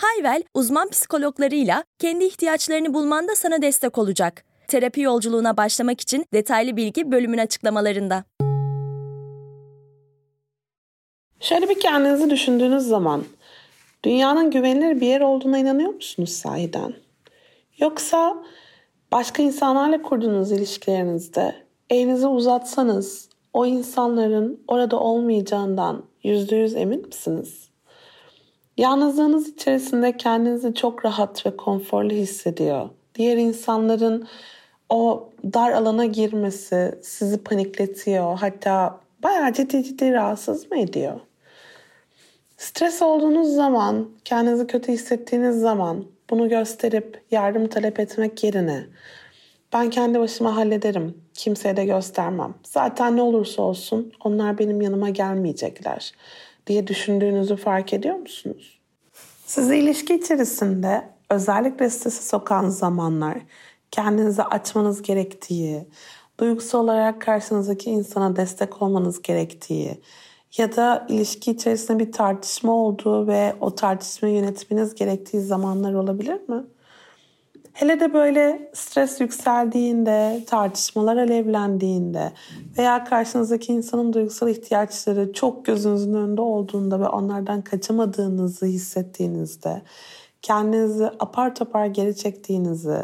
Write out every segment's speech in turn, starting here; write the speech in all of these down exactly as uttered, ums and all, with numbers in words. Hayvel, uzman psikologlarıyla kendi ihtiyaçlarını bulmanda sana destek olacak. Terapi yolculuğuna başlamak için detaylı bilgi bölümün açıklamalarında. Şöyle bir kendinizi düşündüğünüz zaman, dünyanın güvenilir bir yer olduğuna inanıyor musunuz sahiden? Yoksa başka insanlarla kurduğunuz ilişkilerinizde elinizi uzatsanız o insanların orada olmayacağından yüzde yüz emin misiniz? Yalnızlığınız içerisinde kendinizi çok rahat ve konforlu hissediyor. Diğer insanların o dar alana girmesi sizi panikletiyor. Hatta bayağı ciddi ciddi rahatsız mı ediyor? Stres olduğunuz zaman, kendinizi kötü hissettiğiniz zaman bunu gösterip yardım talep etmek yerine ben kendi başıma hallederim, kimseye de göstermem. Zaten ne olursa olsun onlar benim yanıma gelmeyecekler diye düşündüğünüzü fark ediyor musunuz? Sizi ilişki içerisinde özellikle strese sokan zamanlar kendinizi açmanız gerektiği, duygusal olarak karşınızdaki insana destek olmanız gerektiği ya da ilişki içerisinde bir tartışma olduğu ve o tartışmayı yönetmeniz gerektiği zamanlar olabilir mi? Hele de böyle stres yükseldiğinde, tartışmalar alevlendiğinde veya karşınızdaki insanın duygusal ihtiyaçları çok gözünüzün önünde olduğunda ve onlardan kaçamadığınızı hissettiğinizde, kendinizi apar topar geri çektiğinizi,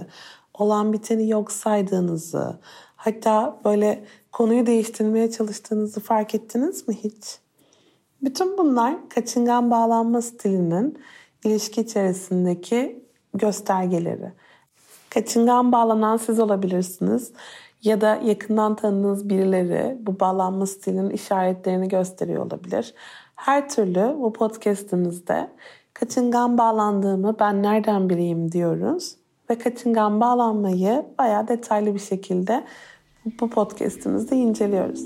olan biteni yok saydığınızı, hatta böyle konuyu değiştirmeye çalıştığınızı fark ettiniz mi hiç? Bütün bunlar kaçıngan bağlanma stilinin ilişki içerisindeki göstergeleri. Kaçıngan bağlanan siz olabilirsiniz ya da yakından tanıdığınız birileri bu bağlanma stilinin işaretlerini gösteriyor olabilir. Her türlü bu podcast'imizde kaçıngan bağlandığımı ben nereden bileyim diyoruz ve kaçıngan bağlanmayı bayağı detaylı bir şekilde bu podcast'imizde inceliyoruz.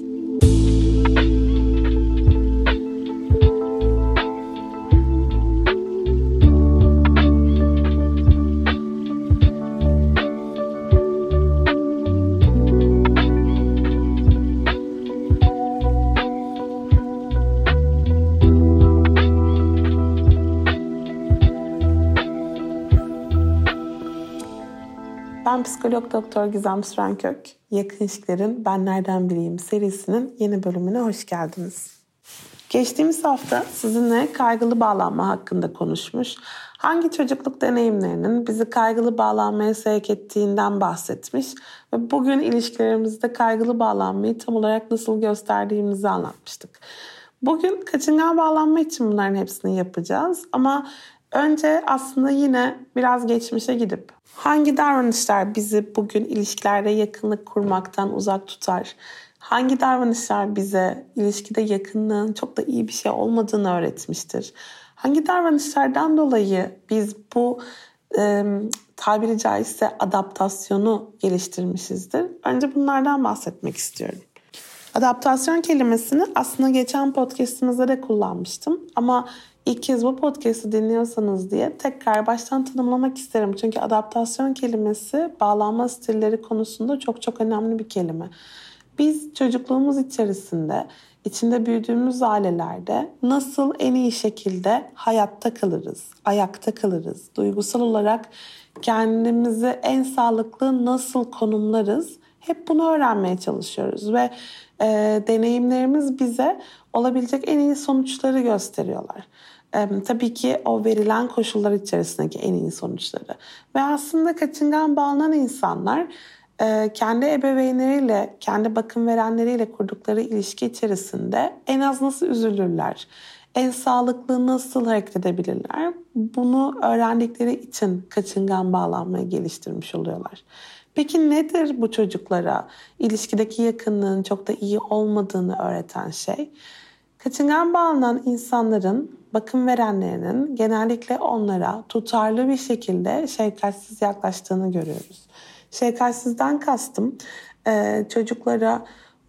Ben psikolog doktor Gizem Sürenkök, Yakın İlişkilerin Ben Nerden Bileyim serisinin yeni bölümüne hoş geldiniz. Geçtiğimiz hafta sizinle kaygılı bağlanma hakkında konuşmuş, hangi çocukluk deneyimlerinin bizi kaygılı bağlanmaya sevk ettiğinden bahsetmiş ve bugün ilişkilerimizde kaygılı bağlanmayı tam olarak nasıl gösterdiğimizi anlatmıştık. Bugün kaçıngan bağlanma için bunların hepsini yapacağız ama önce aslında yine biraz geçmişe gidip hangi davranışlar bizi bugün ilişkilerde yakınlık kurmaktan uzak tutar? Hangi davranışlar bize ilişkide yakınlığın çok da iyi bir şey olmadığını öğretmiştir? Hangi davranışlardan dolayı biz bu e, tabiri caizse adaptasyonu geliştirmişizdir? Önce bunlardan bahsetmek istiyorum. Adaptasyon kelimesini aslında geçen podcast'imizde de kullanmıştım ama İlk kez bu podcast'ı dinliyorsanız diye tekrar baştan tanımlamak isterim. Çünkü adaptasyon kelimesi bağlanma stilleri konusunda çok çok önemli bir kelime. Biz çocukluğumuz içerisinde, içinde büyüdüğümüz ailelerde nasıl en iyi şekilde hayatta kalırız, ayakta kalırız, duygusal olarak kendimizi en sağlıklı nasıl konumlarız? Hep bunu öğrenmeye çalışıyoruz ve e, deneyimlerimiz bize olabilecek en iyi sonuçları gösteriyorlar. E, tabii ki o verilen koşullar içerisindeki en iyi sonuçları. Ve aslında kaçıngan bağlanan insanlar e, kendi ebeveynleriyle, kendi bakım verenleriyle kurdukları ilişki içerisinde en az nasıl üzülürler, en sağlıklı nasıl hareket edebilirler, bunu öğrendikleri için kaçıngan bağlanmayı geliştirmiş oluyorlar. Peki nedir bu çocuklara ilişkideki yakınlığın çok da iyi olmadığını öğreten şey? Kaçıngan bağlanan insanların, bakım verenlerinin genellikle onlara tutarlı bir şekilde şefkatsiz yaklaştığını görüyoruz. Şefkatsizden kastım e, çocuklara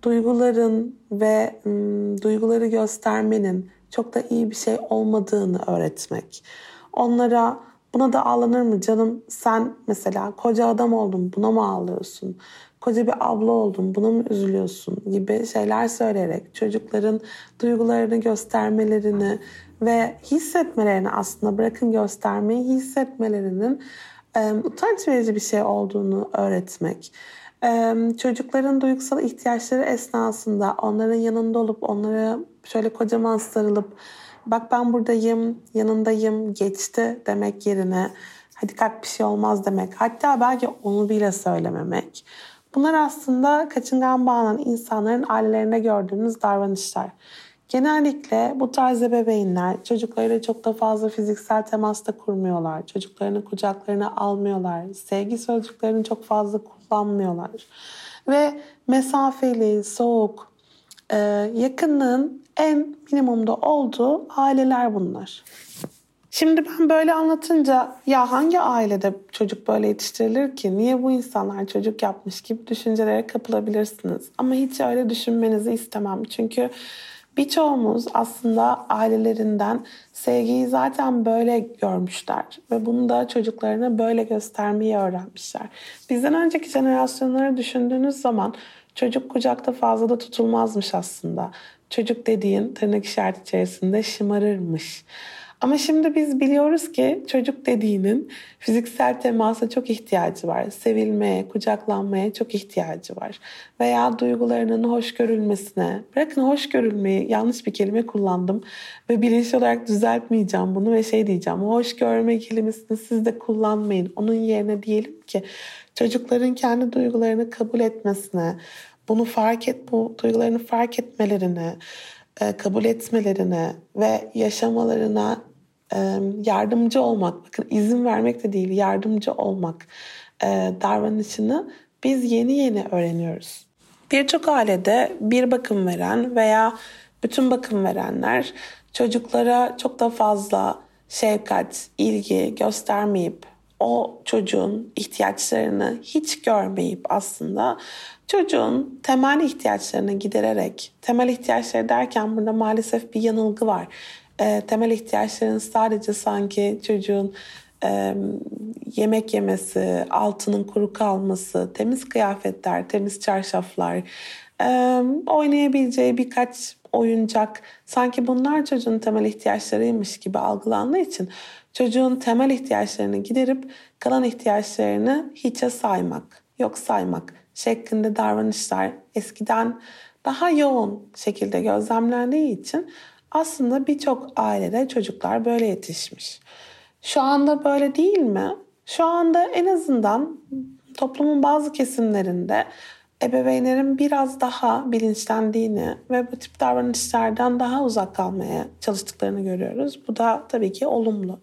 duyguların ve m, duyguları göstermenin çok da iyi bir şey olmadığını öğretmek. Onlara buna da ağlanır mı canım? Sen mesela koca adam oldun, buna mı ağlıyorsun? Koca bir abla oldun, buna mı üzülüyorsun? Gibi şeyler söyleyerek çocukların duygularını göstermelerini ve hissetmelerini, aslında bırakın göstermeyi, hissetmelerinin e, utanç verici bir şey olduğunu öğretmek. E, çocukların duygusal ihtiyaçları esnasında onların yanında olup onlara şöyle kocaman sarılıp bak ben buradayım, yanındayım, geçti demek yerine hadi kalk bir şey olmaz demek. Hatta belki onu bile söylememek. Bunlar aslında kaçıngan bağlanan insanların ailelerinde gördüğümüz davranışlar. Genellikle bu tarz ebeveynler çocuklarıyla çok da fazla fiziksel temasta kurmuyorlar. Çocuklarını kucaklarına almıyorlar. Sevgi sözcüklerini çok fazla kullanmıyorlar. Ve mesafeli, soğuk, yakınlığın en minimumda olduğu aileler bunlar. Şimdi ben böyle anlatınca ya hangi ailede çocuk böyle yetiştirilir ki? Niye bu insanlar çocuk yapmış gibi düşüncelere kapılabilirsiniz. Ama hiç öyle düşünmenizi istemem. Çünkü birçoğumuz aslında ailelerinden sevgiyi zaten böyle görmüşler ve bunu da çocuklarına böyle göstermeyi öğrenmişler. Bizden önceki jenerasyonları düşündüğünüz zaman çocuk kucakta fazla da tutulmazmış aslında. Çocuk dediğin tırnak işareti içerisinde şımarırmış. Ama şimdi biz biliyoruz ki çocuk dediğinin fiziksel temasa çok ihtiyacı var. Sevilmeye, kucaklanmaya çok ihtiyacı var. Veya duygularının hoş görülmesine, bırakın hoş görülmeyi, yanlış bir kelime kullandım ve bilinçli olarak düzeltmeyeceğim bunu ve şey diyeceğim. Hoş görme kelimesini siz de kullanmayın. Onun yerine diyelim ki çocukların kendi duygularını kabul etmesine, bunu fark et, bu duygularını fark etmelerine, kabul etmelerine ve yaşamalarına yardımcı olmak, bakın izin vermek de değil, yardımcı olmak davranışını biz yeni yeni öğreniyoruz. Birçok ailede bir bakım veren veya bütün bakım verenler çocuklara çok da fazla şefkat, ilgi göstermeyip o çocuğun ihtiyaçlarını hiç görmeyip aslında çocuğun temel ihtiyaçlarını gidererek, temel ihtiyaçları derken burada maalesef bir yanılgı var. E, temel ihtiyaçların sadece sanki çocuğun e, yemek yemesi, altının kuru kalması, temiz kıyafetler, temiz çarşaflar, e, oynayabileceği birkaç oyuncak, sanki bunlar çocuğun temel ihtiyaçlarıymış gibi algılandığı için çocuğun temel ihtiyaçlarını giderip kalan ihtiyaçlarını hiçe saymak, yok saymak şeklinde davranışlar eskiden daha yoğun şekilde gözlemlendiği için aslında birçok ailede çocuklar böyle yetişmiş. Şu anda böyle değil mi? Şu anda en azından toplumun bazı kesimlerinde ebeveynlerin biraz daha bilinçlendiğini ve bu tip davranışlardan daha uzak kalmaya çalıştıklarını görüyoruz. Bu da tabii ki olumlu.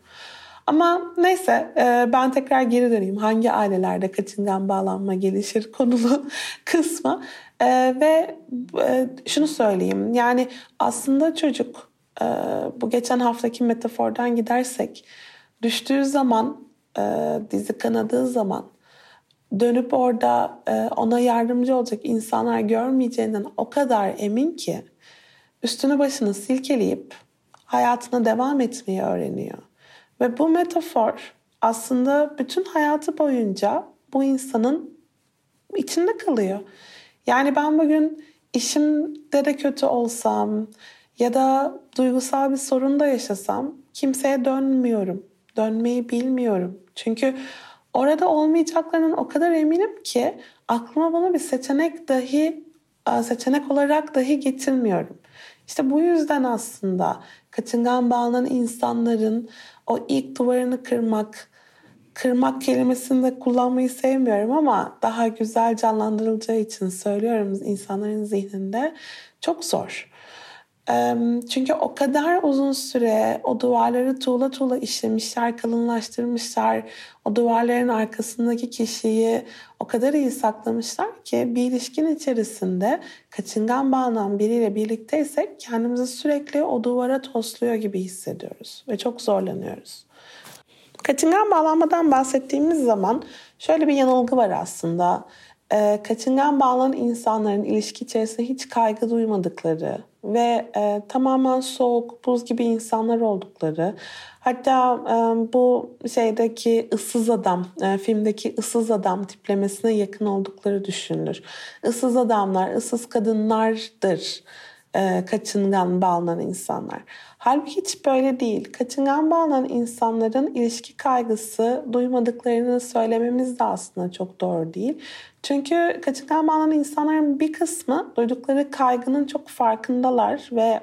Ama neyse ben tekrar geri döneyim. Hangi ailelerde kaçıngan bağlanma gelişir konulu kısmı. Ve şunu söyleyeyim. Yani aslında çocuk, bu geçen haftaki metafordan gidersek, düştüğü zaman, dizi kanadığı zaman dönüp orada ona yardımcı olacak insanlar görmeyeceğinden o kadar emin ki üstünü başını silkeleyip hayatına devam etmeyi öğreniyor. Ve bu metafor aslında bütün hayatı boyunca bu insanın içinde kalıyor. Yani ben bugün işimde de kötü olsam ya da duygusal bir sorun da yaşasam kimseye dönmüyorum. Dönmeyi bilmiyorum. Çünkü orada olmayacaklarının o kadar eminim ki aklıma bunu bir seçenek dahi seçenek olarak dahi getirmiyorum. İşte bu yüzden aslında kaçıngan bağlanan insanların o ilk duvarını kırmak, kırmak kelimesini de kullanmayı sevmiyorum ama daha güzel canlandırılacağı için söylüyorum insanların zihninde çok zor. Çünkü o kadar uzun süre o duvarları tuğla tuğla işlemişler, kalınlaştırmışlar. O duvarların arkasındaki kişiyi o kadar iyi saklamışlar ki bir ilişkin içerisinde kaçıngan bağlanan biriyle birlikteysek kendimizi sürekli o duvara tosluyor gibi hissediyoruz ve çok zorlanıyoruz. Kaçıngan bağlanmadan bahsettiğimiz zaman şöyle bir yanılgı var aslında. E, kaçıngan bağlanan insanların ilişki içerisinde hiç kaygı duymadıkları ve e, tamamen soğuk, buz gibi insanlar oldukları. Hatta e, bu şeydeki ıssız adam, e, filmdeki ıssız adam tiplemesine yakın oldukları düşünülür. Issız adamlar, ıssız kadınlardır e, kaçıngan bağlanan insanlar. Halbuki hiç böyle değil. Kaçıngan bağlanan insanların ilişki kaygısı duymadıklarını söylememiz de aslında çok doğru değil. Çünkü kaçıngan bağlanan insanların bir kısmı duydukları kaygının çok farkındalar ve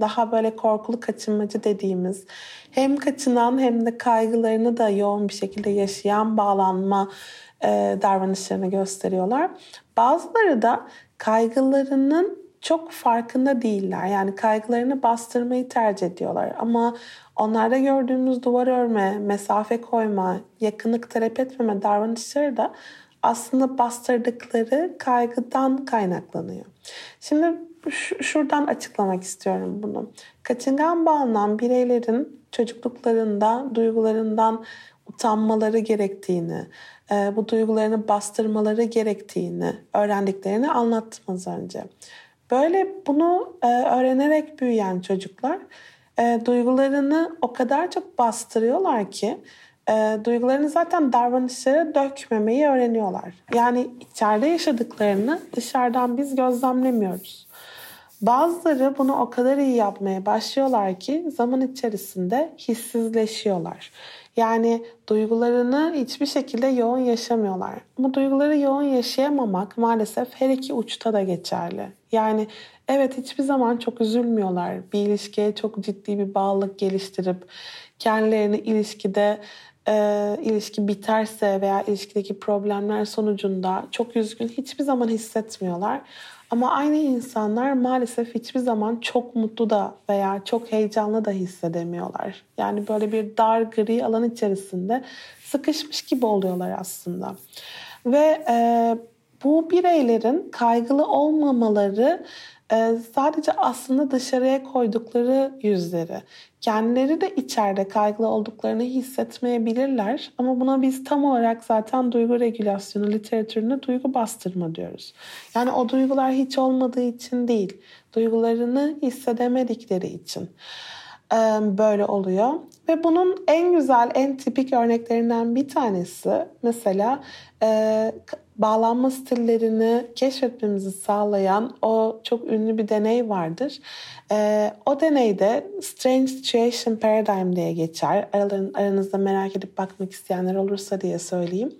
daha böyle korkulu kaçınmacı dediğimiz hem kaçınan hem de kaygılarını da yoğun bir şekilde yaşayan bağlanma davranışlarını gösteriyorlar. Bazıları da kaygılarının çok farkında değiller. Yani kaygılarını bastırmayı tercih ediyorlar. Ama onlarda gördüğümüz duvar örme, mesafe koyma, yakınlık talep etmeme davranışları da aslında bastırdıkları kaygıdan kaynaklanıyor. Şimdi şuradan açıklamak istiyorum bunu. Kaçıngan bağlanan bireylerin çocukluklarında duygularından utanmaları gerektiğini, bu duygularını bastırmaları gerektiğini öğrendiklerini anlattım az önce. Böyle bunu öğrenerek büyüyen çocuklar duygularını o kadar çok bastırıyorlar ki duygularını zaten davranışlara dökmemeyi öğreniyorlar. Yani içeride yaşadıklarını dışarıdan biz gözlemlemiyoruz. Bazıları bunu o kadar iyi yapmaya başlıyorlar ki zaman içerisinde hissizleşiyorlar. Yani duygularını hiçbir şekilde yoğun yaşamıyorlar. Bu duyguları yoğun yaşayamamak maalesef her iki uçta da geçerli. Yani evet hiçbir zaman çok üzülmüyorlar. Bir ilişkiye çok ciddi bir bağlılık geliştirip kendilerini ilişkide e, ilişki biterse veya ilişkideki problemler sonucunda çok üzgün hiçbir zaman hissetmiyorlar. Ama aynı insanlar maalesef hiçbir zaman çok mutlu da veya çok heyecanlı da hissedemiyorlar. Yani böyle bir dar gri alan içerisinde sıkışmış gibi oluyorlar aslında. Ve e, bu bireylerin kaygılı olmamaları e, sadece aslında dışarıya koydukları yüzleri. Kendileri de içeride kaygılı olduklarını hissetmeyebilirler. Ama buna biz tam olarak zaten duygu regülasyonu literatüründe duygu bastırma diyoruz. Yani o duygular hiç olmadığı için değil, duygularını hissedemedikleri için e, böyle oluyor. Ve bunun en güzel, en tipik örneklerinden bir tanesi mesela e, bağlanma stillerini keşfetmemizi sağlayan o çok ünlü bir deney vardır. E, o deneyde Strange Situation Paradigm diye geçer. Araların, aranızda merak edip bakmak isteyenler olursa diye söyleyeyim.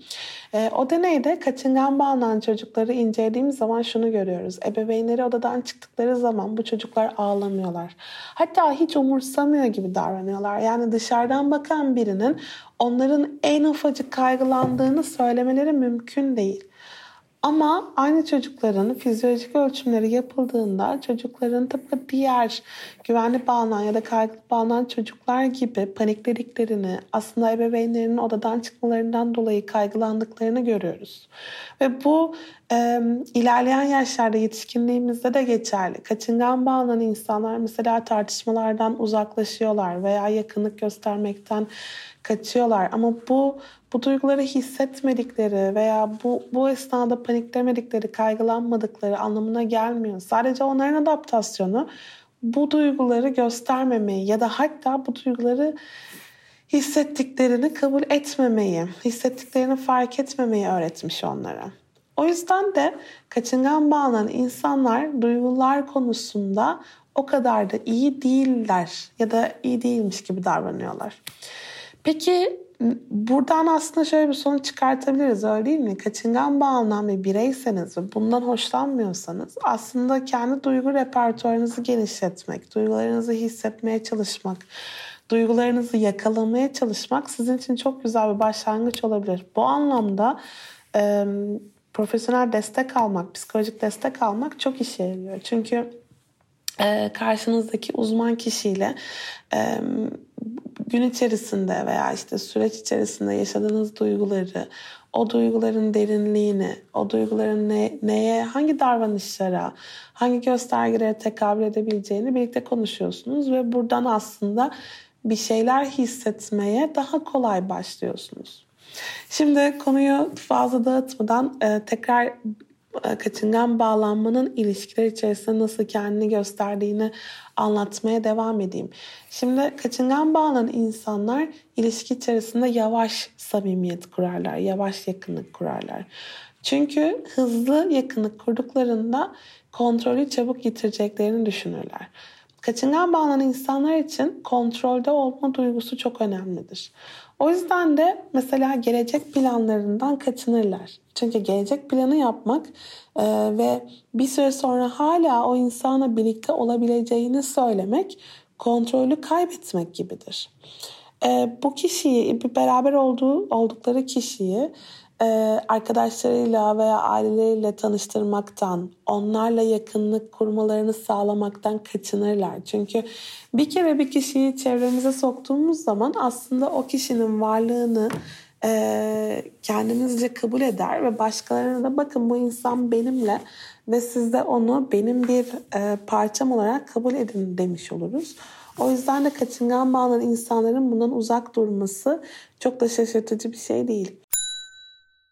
E, o deneyde kaçıngan bağlanan çocukları incelediğimiz zaman şunu görüyoruz. Ebeveynleri odadan çıktıkları zaman bu çocuklar ağlamıyorlar. Hatta hiç umursamıyor gibi davranıyorlar. Yani dışarıdan bakan birinin onların en ufacık kaygılandığını söylemeleri mümkün değil. Ama aynı çocukların fizyolojik ölçümleri yapıldığında çocukların tıpkı diğer güvenli bağlanan ya da kaygılı bağlanan çocuklar gibi paniklediklerini, aslında ebeveynlerinin odadan çıkmalarından dolayı kaygılandıklarını görüyoruz. Ve bu e, ilerleyen yaşlarda yetişkinliğimizde de geçerli. Kaçıngan bağlanan insanlar mesela tartışmalardan uzaklaşıyorlar veya yakınlık göstermekten kaçıyorlar ama bu bu duyguları hissetmedikleri veya bu bu esnada paniklemedikleri, kaygılanmadıkları anlamına gelmiyor. Sadece onların adaptasyonu bu duyguları göstermemeyi ya da hatta bu duyguları hissettiklerini kabul etmemeyi, hissettiklerini fark etmemeyi öğretmiş onlara. O yüzden de kaçıngan bağlanan insanlar duygular konusunda o kadar da iyi değiller ya da iyi değilmiş gibi davranıyorlar. Peki buradan aslında şöyle bir sonuç çıkartabiliriz, öyle değil mi? Kaçıngan bağlanan bir bireyseniz ve bundan hoşlanmıyorsanız aslında kendi duygu repertuarınızı genişletmek, duygularınızı hissetmeye çalışmak, duygularınızı yakalamaya çalışmak sizin için çok güzel bir başlangıç olabilir. Bu anlamda e, profesyonel destek almak, psikolojik destek almak çok işe yarıyor. Çünkü e, karşınızdaki uzman kişiyle E, gün içerisinde veya işte süreç içerisinde yaşadığınız duyguları, o duyguların derinliğini, o duyguların ne, neye, hangi davranışlara, hangi göstergelere tekabül edebileceğini birlikte konuşuyorsunuz ve buradan aslında bir şeyler hissetmeye daha kolay başlıyorsunuz. Şimdi konuyu fazla dağıtmadan e, tekrar e, kaçıngan bağlanmanın ilişkiler içerisinde nasıl kendini gösterdiğini anlatmaya devam edeyim. Şimdi kaçıngan bağlanan insanlar ilişki içerisinde yavaş samimiyet kurarlar, yavaş yakınlık kurarlar. Çünkü hızlı yakınlık kurduklarında kontrolü çabuk yitireceklerini düşünürler. Kaçıngan bağlanan insanlar için kontrolde olma duygusu çok önemlidir. O yüzden de mesela gelecek planlarından kaçınırlar. Çünkü gelecek planı yapmak e, ve bir süre sonra hala o insanla birlikte olabileceğini söylemek kontrolü kaybetmek gibidir. E, bu kişiyi, beraber olduğu oldukları kişiyi e, arkadaşlarıyla veya aileleriyle tanıştırmaktan, onlarla yakınlık kurmalarını sağlamaktan kaçınırlar. Çünkü bir kere bir kişiyi çevremize soktuğumuz zaman aslında o kişinin varlığını e, kendimizce kabul eder ve başkalarına da bakın bu insan benimle ve siz de onu benim bir e, parçam olarak kabul edin demiş oluruz. O yüzden de kaçıngan bağlanan insanların bundan uzak durması çok da şaşırtıcı bir şey değil.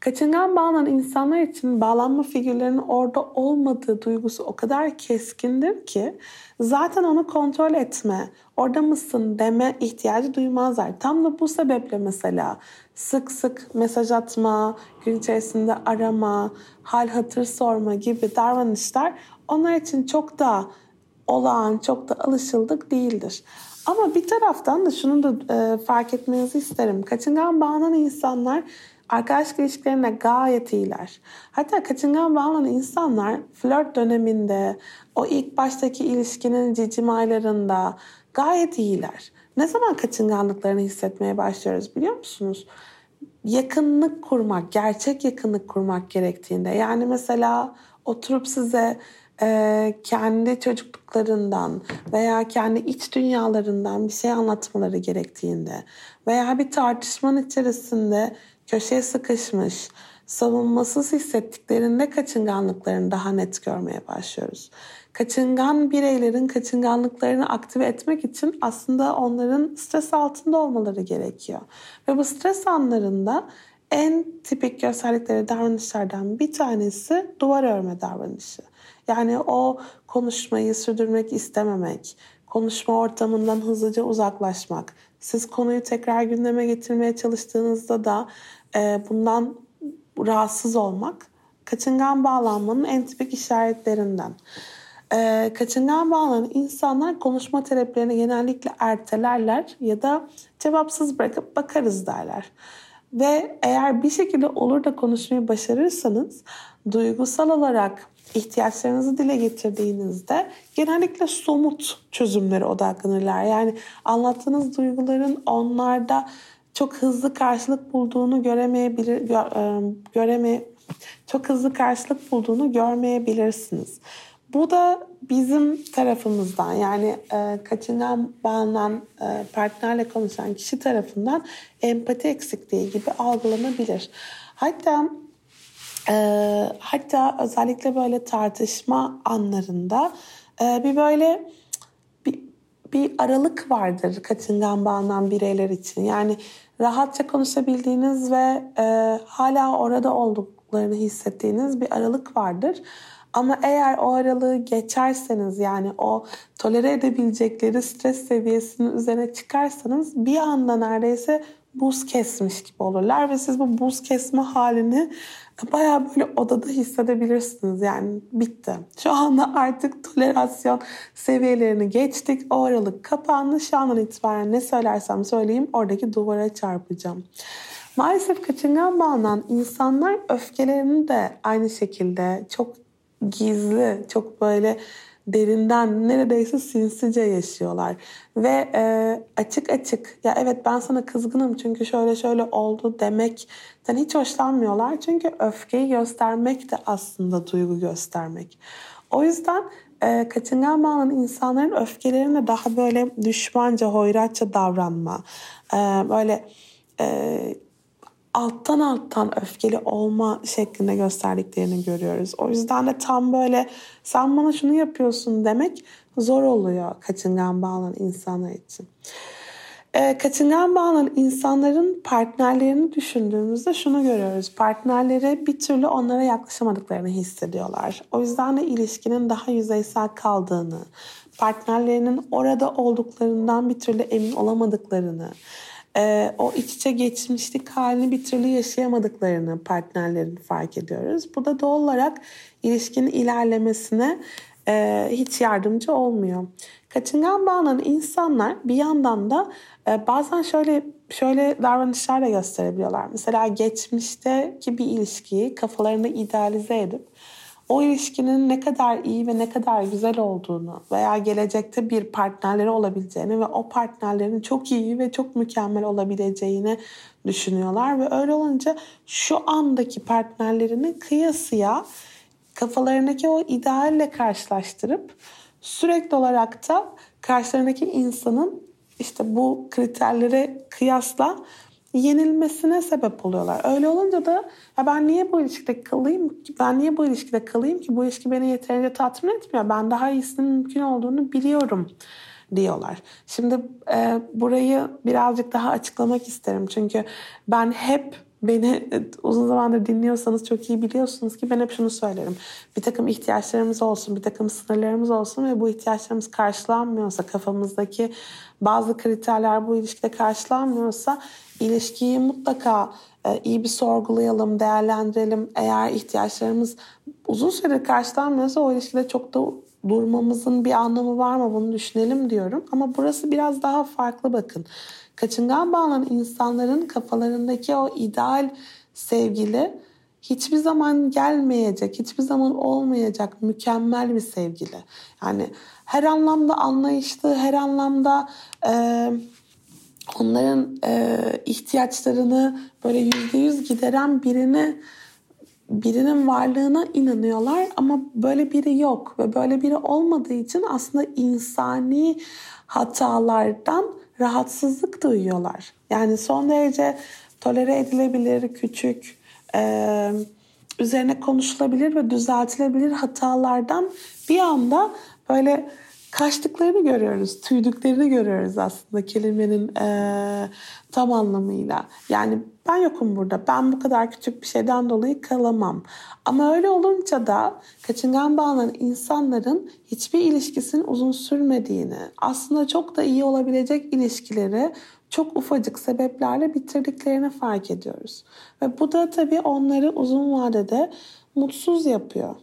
Kaçıngan bağlanan insanlar için bağlanma figürlerinin orada olmadığı duygusu o kadar keskindir ki zaten onu kontrol etme, orada mısın deme ihtiyacı duymazlar. Tam da bu sebeple mesela sık sık mesaj atma, gün içerisinde arama, hal hatır sorma gibi davranışlar onlar için çok da olağan, çok da alışıldık değildir. Ama bir taraftan da şunu da fark etmenizi isterim. Kaçıngan bağlanan insanlar arkadaşlık ilişkilerine gayet iyiler. Hatta kaçıngan bağlanan insanlar flört döneminde, o ilk baştaki ilişkinin cicim aylarında gayet iyiler. Ne zaman kaçınganlıklarını hissetmeye başlıyoruz biliyor musunuz? Yakınlık kurmak, gerçek yakınlık kurmak gerektiğinde. Yani mesela oturup size e, kendi çocukluklarından veya kendi iç dünyalarından bir şey anlatmaları gerektiğinde veya bir tartışmanın içerisinde köşeye sıkışmış, savunmasız hissettiklerinde kaçınganlıklarını daha net görmeye başlıyoruz. Kaçıngan bireylerin kaçınganlıklarını aktive etmek için aslında onların stres altında olmaları gerekiyor. Ve bu stres anlarında en tipik gösterdikleri davranışlardan bir tanesi duvar örme davranışı. Yani o konuşmayı sürdürmek istememek, konuşma ortamından hızlıca uzaklaşmak. Siz konuyu tekrar gündeme getirmeye çalıştığınızda da e, bundan rahatsız olmak kaçıngan bağlanmanın en tipik işaretlerinden. E, kaçıngan bağlanan insanlar konuşma taleplerini genellikle ertelerler ya da cevapsız bırakıp bakarız derler. Ve eğer bir şekilde olur da konuşmayı başarırsanız duygusal olarak ihtiyaçlarınızı dile getirdiğinizde genellikle somut çözümlere odaklanırlar. Yani anlattığınız duyguların onlarda çok hızlı karşılık bulduğunu göremeyebilir göreme çok hızlı karşılık bulduğunu görmeyebilirsiniz. Bu da bizim tarafımızdan yani e, kaçıngan bağlanan e, partnerle konuşan kişi tarafından empati eksikliği gibi algılanabilir. Hatta e, hatta özellikle böyle tartışma anlarında e, bir böyle bir, bir aralık vardır kaçıngan bağlanan bireyler için. Yani rahatça konuşabildiğiniz ve e, hala orada olduklarını hissettiğiniz bir aralık vardır. Ama eğer o aralığı geçerseniz, yani o tolere edebilecekleri stres seviyesinin üzerine çıkarsanız bir anda neredeyse buz kesmiş gibi olurlar ve siz bu buz kesme halini bayağı böyle odada hissedebilirsiniz. Yani bitti. Şu anda artık tolerasyon seviyelerini geçtik. O aralık kapandı. Şu andan itibaren ne söylersem söyleyeyim oradaki duvara çarpacağım. Maalesef kaçıngan bağlanan insanlar öfkelerini de aynı şekilde çok gizli, çok böyle derinden, neredeyse sinsice yaşıyorlar. Ve e, açık açık, ya evet ben sana kızgınım çünkü şöyle şöyle oldu demekten hiç hoşlanmıyorlar. Çünkü öfkeyi göstermek de aslında duygu göstermek. O yüzden e, kaçıngan bağlanan insanların öfkelerine daha böyle düşmanca, hoyratça davranma, e, böyle... E, alttan alttan öfkeli olma şeklinde gösterdiklerini görüyoruz. O yüzden de tam böyle sen bana şunu yapıyorsun demek zor oluyor kaçıngan bağlanan insanlar için. E, kaçıngan bağlanan insanların partnerlerini düşündüğümüzde şunu görüyoruz. Partnerleri bir türlü onlara yaklaşamadıklarını hissediyorlar. O yüzden de ilişkinin daha yüzeysel kaldığını, partnerlerinin orada olduklarından bir türlü emin olamadıklarını, o iç içe geçmişlik halini bir türlü yaşayamadıklarını partnerlerin fark ediyoruz. Bu da doğal olarak ilişkinin ilerlemesine hiç yardımcı olmuyor. Kaçıngan bağlanan insanlar bir yandan da bazen şöyle şöyle davranışlar da gösterebiliyorlar. Mesela geçmişteki bir ilişkiyi kafalarında idealize edip o ilişkinin ne kadar iyi ve ne kadar güzel olduğunu veya gelecekte bir partnerleri olabileceğini ve o partnerlerin çok iyi ve çok mükemmel olabileceğini düşünüyorlar. Ve öyle olunca şu andaki partnerlerini kıyasıya kafalarındaki o idealle karşılaştırıp sürekli olarak da karşılarındaki insanın işte bu kriterlere kıyasla yenilmesine sebep oluyorlar. Öyle olunca da ya ben niye bu ilişkide kalayım ki? Ben niye bu ilişkide kalayım ki? Bu ilişki beni yeterince tatmin etmiyor. Ben daha iyisinin mümkün olduğunu biliyorum diyorlar. Şimdi e, burayı birazcık daha açıklamak isterim. Çünkü ben hep beni uzun zamandır dinliyorsanız çok iyi biliyorsunuz ki ben hep şunu söylerim. Bir takım ihtiyaçlarımız olsun, bir takım sınırlarımız olsun ve bu ihtiyaçlarımız karşılanmıyorsa, kafamızdaki bazı kriterler bu ilişkide karşılanmıyorsa ilişkiyi mutlaka iyi bir sorgulayalım, değerlendirelim. Eğer ihtiyaçlarımız uzun süredir karşılanmıyorsa o ilişkide çok da durmamızın bir anlamı var mı, bunu düşünelim diyorum. Ama burası biraz daha farklı bakın. Kaçıngan bağlanan insanların kafalarındaki o ideal sevgili hiçbir zaman gelmeyecek, hiçbir zaman olmayacak mükemmel bir sevgili. Yani her anlamda anlayışlı, her anlamda e, onların e, ihtiyaçlarını böyle yüzde yüz gideren birini, birinin varlığına inanıyorlar. Ama böyle biri yok ve böyle biri olmadığı için aslında insani hatalardan rahatsızlık duyuyorlar. Yani son derece tolere edilebilir, küçük, e, üzerine konuşulabilir ve düzeltilebilir hatalardan bir anda böyle kaçtıklarını görüyoruz, tüydüklerini görüyoruz aslında kelimenin e, tam anlamıyla. Yani ben yokum burada, ben bu kadar küçük bir şeyden dolayı kalamam. Ama öyle olunca da kaçıngan bağlanan insanların hiçbir ilişkisinin uzun sürmediğini, aslında çok da iyi olabilecek ilişkileri çok ufacık sebeplerle bitirdiklerini fark ediyoruz. Ve bu da tabii onları uzun vadede mutsuz yapıyor.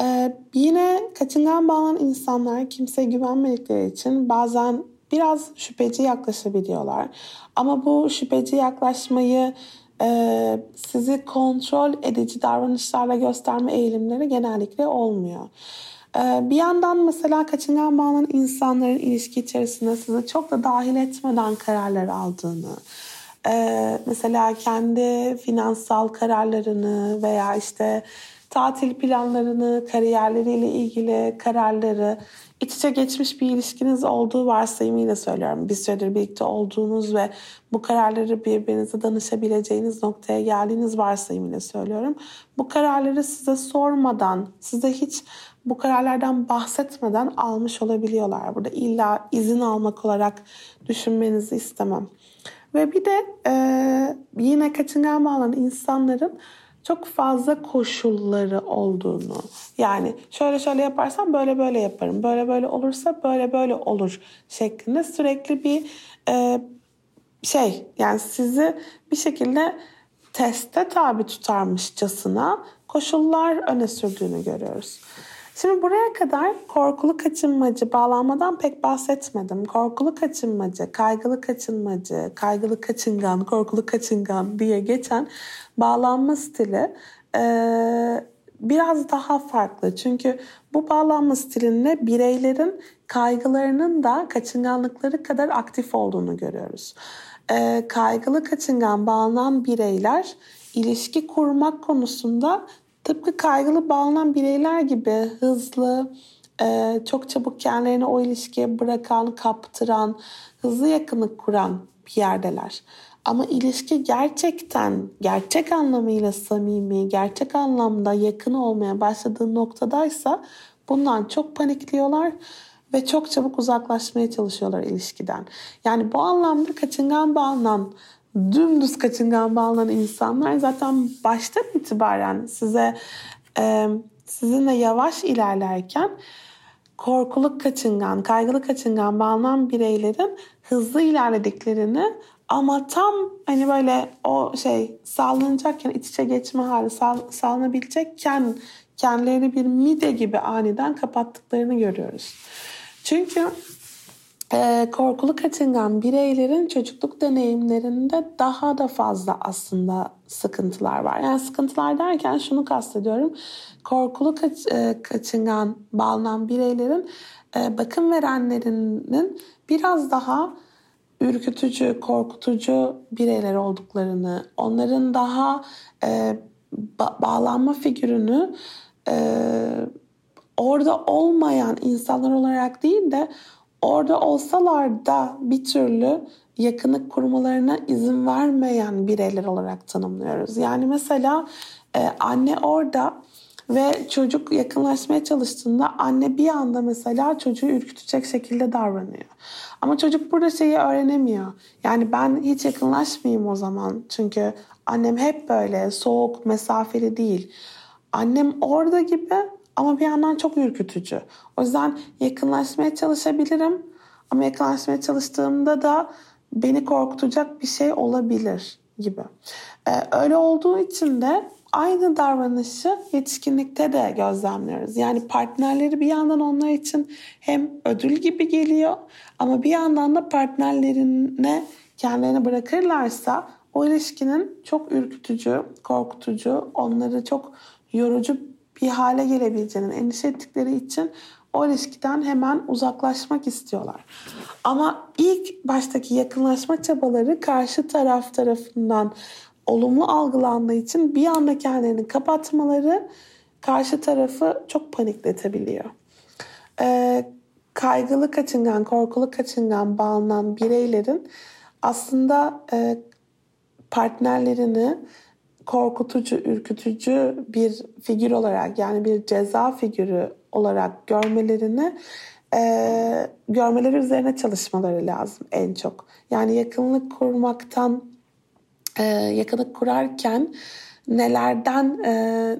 Ee, yine kaçıngan bağlanan insanlar kimseye güvenmedikleri için bazen biraz şüpheci yaklaşabiliyorlar. Ama bu şüpheci yaklaşmayı e, sizi kontrol edici davranışlarla gösterme eğilimleri genellikle olmuyor. Ee, bir yandan mesela kaçıngan bağlanan insanların ilişki içerisinde sizi çok da dahil etmeden kararlar aldığını, e, mesela kendi finansal kararlarını veya işte tatil planlarını, kariyerleriyle ilgili kararları, iç içe geçmiş bir ilişkiniz olduğu varsayımıyla söylüyorum. Bir süredir birlikte olduğunuz ve bu kararları birbirinize danışabileceğiniz noktaya geldiğiniz varsayımıyla söylüyorum. Bu kararları size sormadan, size hiç bu kararlardan bahsetmeden almış olabiliyorlar. Burada illa izin almak olarak düşünmenizi istemem. Ve bir de e, yine kaçıngan bağlanan insanların çok fazla koşulları olduğunu, yani şöyle şöyle yaparsam böyle böyle yaparım, böyle böyle olursa böyle böyle olur şeklinde sürekli bir e, şey, yani sizi bir şekilde teste tabi tutarmışçasına koşullar öne sürdüğünü görüyoruz. Şimdi buraya kadar korkulu kaçınmacı, bağlanmadan pek bahsetmedim. Korkulu kaçınmacı, kaygılı kaçınmacı, kaygılı kaçıngan, korkulu kaçıngan diye geçen bağlanma stili e, biraz daha farklı. Çünkü bu bağlanma stilinde bireylerin kaygılarının da kaçınganlıkları kadar aktif olduğunu görüyoruz. E, kaygılı kaçıngan bağlanan bireyler ilişki kurmak konusunda tıpkı kaygılı bağlanan bireyler gibi hızlı, çok çabuk kendilerini o ilişkiye bırakan, kaptıran, hızlı yakınlık kuran bir yerdeler. Ama ilişki gerçekten, gerçek anlamıyla samimi, gerçek anlamda yakın olmaya başladığı noktadaysa bundan çok panikliyorlar ve çok çabuk uzaklaşmaya çalışıyorlar ilişkiden. Yani bu anlamda kaçıngan bağlanan, dümdüz kaçıngan bağlanan insanlar zaten baştan itibaren size e, sizinle yavaş ilerlerken korkuluk kaçıngan, kaygılı kaçıngan bağlanan bireylerin hızlı ilerlediklerini ama tam hani böyle o şey sallanacakken, iç içe geçme hali sal, sallanabilecekken kendilerini bir mide gibi aniden kapattıklarını görüyoruz. Çünkü Ee, korkulu kaçıngan bireylerin çocukluk deneyimlerinde daha da fazla aslında sıkıntılar var. Yani sıkıntılar derken şunu kastediyorum. Korkulu kaç, e, kaçıngan bağlanan bireylerin e, bakım verenlerinin biraz daha ürkütücü, korkutucu bireyler olduklarını, onların daha e, ba- bağlanma figürünü e, orada olmayan insanlar olarak değil de orada olsalar da bir türlü yakınlık kurmalarına izin vermeyen bireyler olarak tanımlıyoruz. Yani mesela e, anne orada ve çocuk yakınlaşmaya çalıştığında anne bir anda mesela çocuğu ürkütecek şekilde davranıyor. Ama çocuk burada şeyi öğrenemiyor. Yani ben hiç yakınlaşmayayım o zaman. Çünkü annem hep böyle soğuk, mesafeli değil. Annem orada gibi ama bir yandan çok ürkütücü. O yüzden yakınlaşmaya çalışabilirim. Ama yakınlaşmaya çalıştığımda da beni korkutacak bir şey olabilir gibi. Ee, öyle olduğu için de aynı davranışı yetişkinlikte de gözlemliyoruz. Yani partnerleri bir yandan onlar için hem ödül gibi geliyor. Ama bir yandan da partnerlerine kendilerini bırakırlarsa o ilişkinin çok ürkütücü, korkutucu, onları çok yorucu bir hale gelebileceğinin endişe ettikleri için o ilişkiden hemen uzaklaşmak istiyorlar. Ama ilk baştaki yakınlaşma çabaları karşı taraf tarafından olumlu algılandığı için bir anda kendilerini kapatmaları karşı tarafı çok panikletebiliyor. Ee, kaygılı kaçıngan, korkulu kaçıngan bağlanan bireylerin aslında e, partnerlerini korkutucu, ürkütücü bir figür olarak, yani bir ceza figürü olarak görmelerini e, görmeleri üzerine çalışmaları lazım en çok. Yani yakınlık kurmaktan, e, yakınlık kurarken nelerden e,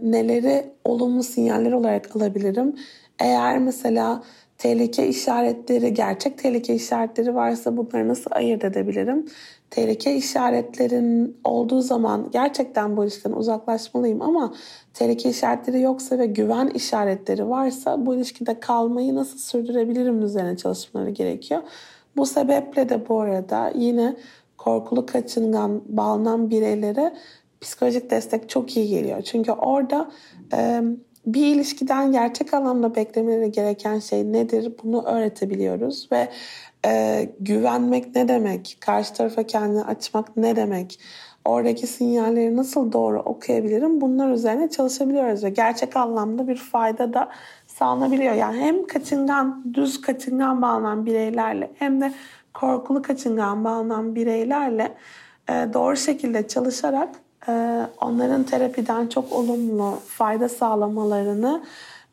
neleri olumlu sinyaller olarak alabilirim? Eğer mesela tehlike işaretleri, gerçek tehlike işaretleri varsa bunları nasıl ayırt edebilirim? Tehlike işaretlerin olduğu zaman gerçekten bu ilişkiden uzaklaşmalıyım ama tehlike işaretleri yoksa ve güven işaretleri varsa bu ilişkide kalmayı nasıl sürdürebilirim üzerine çalışmaları gerekiyor. Bu sebeple de bu arada yine korkulu kaçıngan bağlanan bireylere psikolojik destek çok iyi geliyor. Çünkü orada e, bir ilişkiden gerçek anlamda beklemeleri gereken şey nedir bunu öğretebiliyoruz ve Ee, güvenmek ne demek? Karşı tarafa kendini açmak ne demek? Oradaki sinyalleri nasıl doğru okuyabilirim? Bunlar üzerine çalışabiliyoruz ve gerçek anlamda bir fayda da sağlanabiliyor. Yani hem kaçıngan, düz kaçıngan bağlanan bireylerle hem de korkulu kaçıngan bağlanan bireylerle e, doğru şekilde çalışarak e, onların terapiden çok olumlu fayda sağlamalarını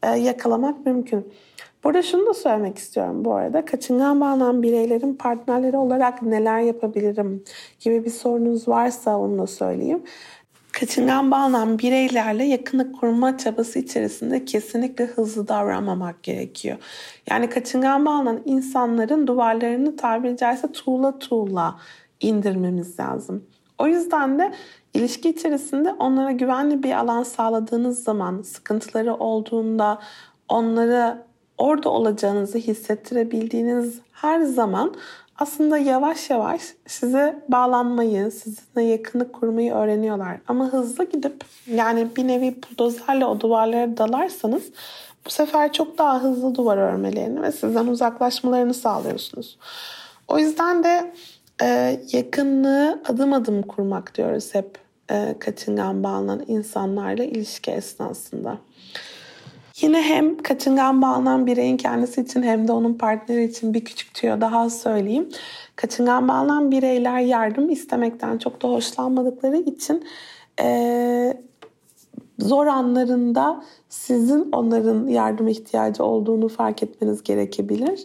e, yakalamak mümkün. Burada şunu da söylemek istiyorum bu arada. Kaçıngan bağlanan bireylerin partnerleri olarak neler yapabilirim gibi bir sorunuz varsa onu da söyleyeyim. kaçıngan bağlanan bireylerle yakınlık kurma çabası içerisinde kesinlikle hızlı davranmamak gerekiyor. Yani kaçıngan bağlanan insanların duvarlarını tabiri caizse tuğla tuğla indirmemiz lazım. O yüzden de ilişki içerisinde onlara güvenli bir alan sağladığınız zaman, sıkıntıları olduğunda onları orada olacağınızı hissettirebildiğiniz her zaman aslında yavaş yavaş size bağlanmayı, sizinle yakınlık kurmayı öğreniyorlar. Ama hızlı gidip yani bir nevi buldozerle o duvarlara dalarsanız bu sefer çok daha hızlı duvar örmelerini ve sizden uzaklaşmalarını sağlıyorsunuz. O yüzden de e, yakınlığı adım adım kurmak diyoruz hep e, kaçıngan bağlanan insanlarla ilişki esnasında. Yine hem kaçıngan bağlanan bireyin kendisi için hem de onun partneri için bir küçük tüyo daha söyleyeyim. Kaçıngan bağlanan bireyler yardım istemekten çok da hoşlanmadıkları için e, zor anlarında sizin onların yardıma ihtiyacı olduğunu fark etmeniz gerekebilir.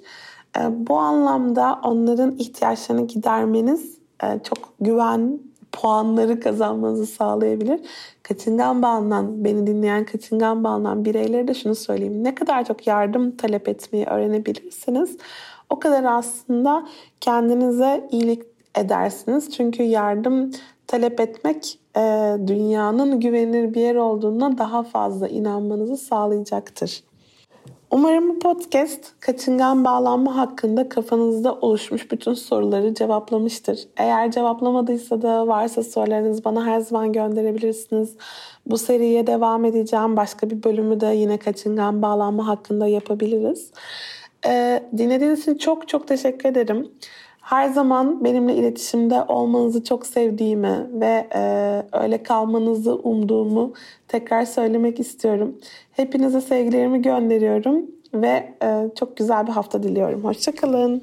E, bu anlamda onların ihtiyaçlarını gidermeniz e, çok güven puanları kazanmanızı sağlayabilir. Kaçıngan bağlanan, beni dinleyen kaçıngan bağlanan bireylere de şunu söyleyeyim. Ne kadar çok yardım talep etmeyi öğrenebilirsiniz, o kadar aslında kendinize iyilik edersiniz. Çünkü yardım talep etmek dünyanın güvenilir bir yer olduğuna daha fazla inanmanızı sağlayacaktır. Umarım bu podcast kaçıngan bağlanma hakkında kafanızda oluşmuş bütün soruları cevaplamıştır. Eğer cevaplamadıysa da varsa sorularınız bana her zaman gönderebilirsiniz. Bu seriye devam edeceğim. Başka bir bölümü de yine kaçıngan bağlanma hakkında yapabiliriz. Ee, dinlediğiniz için çok çok teşekkür ederim. Her zaman benimle iletişimde olmanızı çok sevdiğimi ve e, öyle kalmanızı umduğumu tekrar söylemek istiyorum. Hepinize sevgilerimi gönderiyorum ve e, çok güzel bir hafta diliyorum. Hoşça kalın.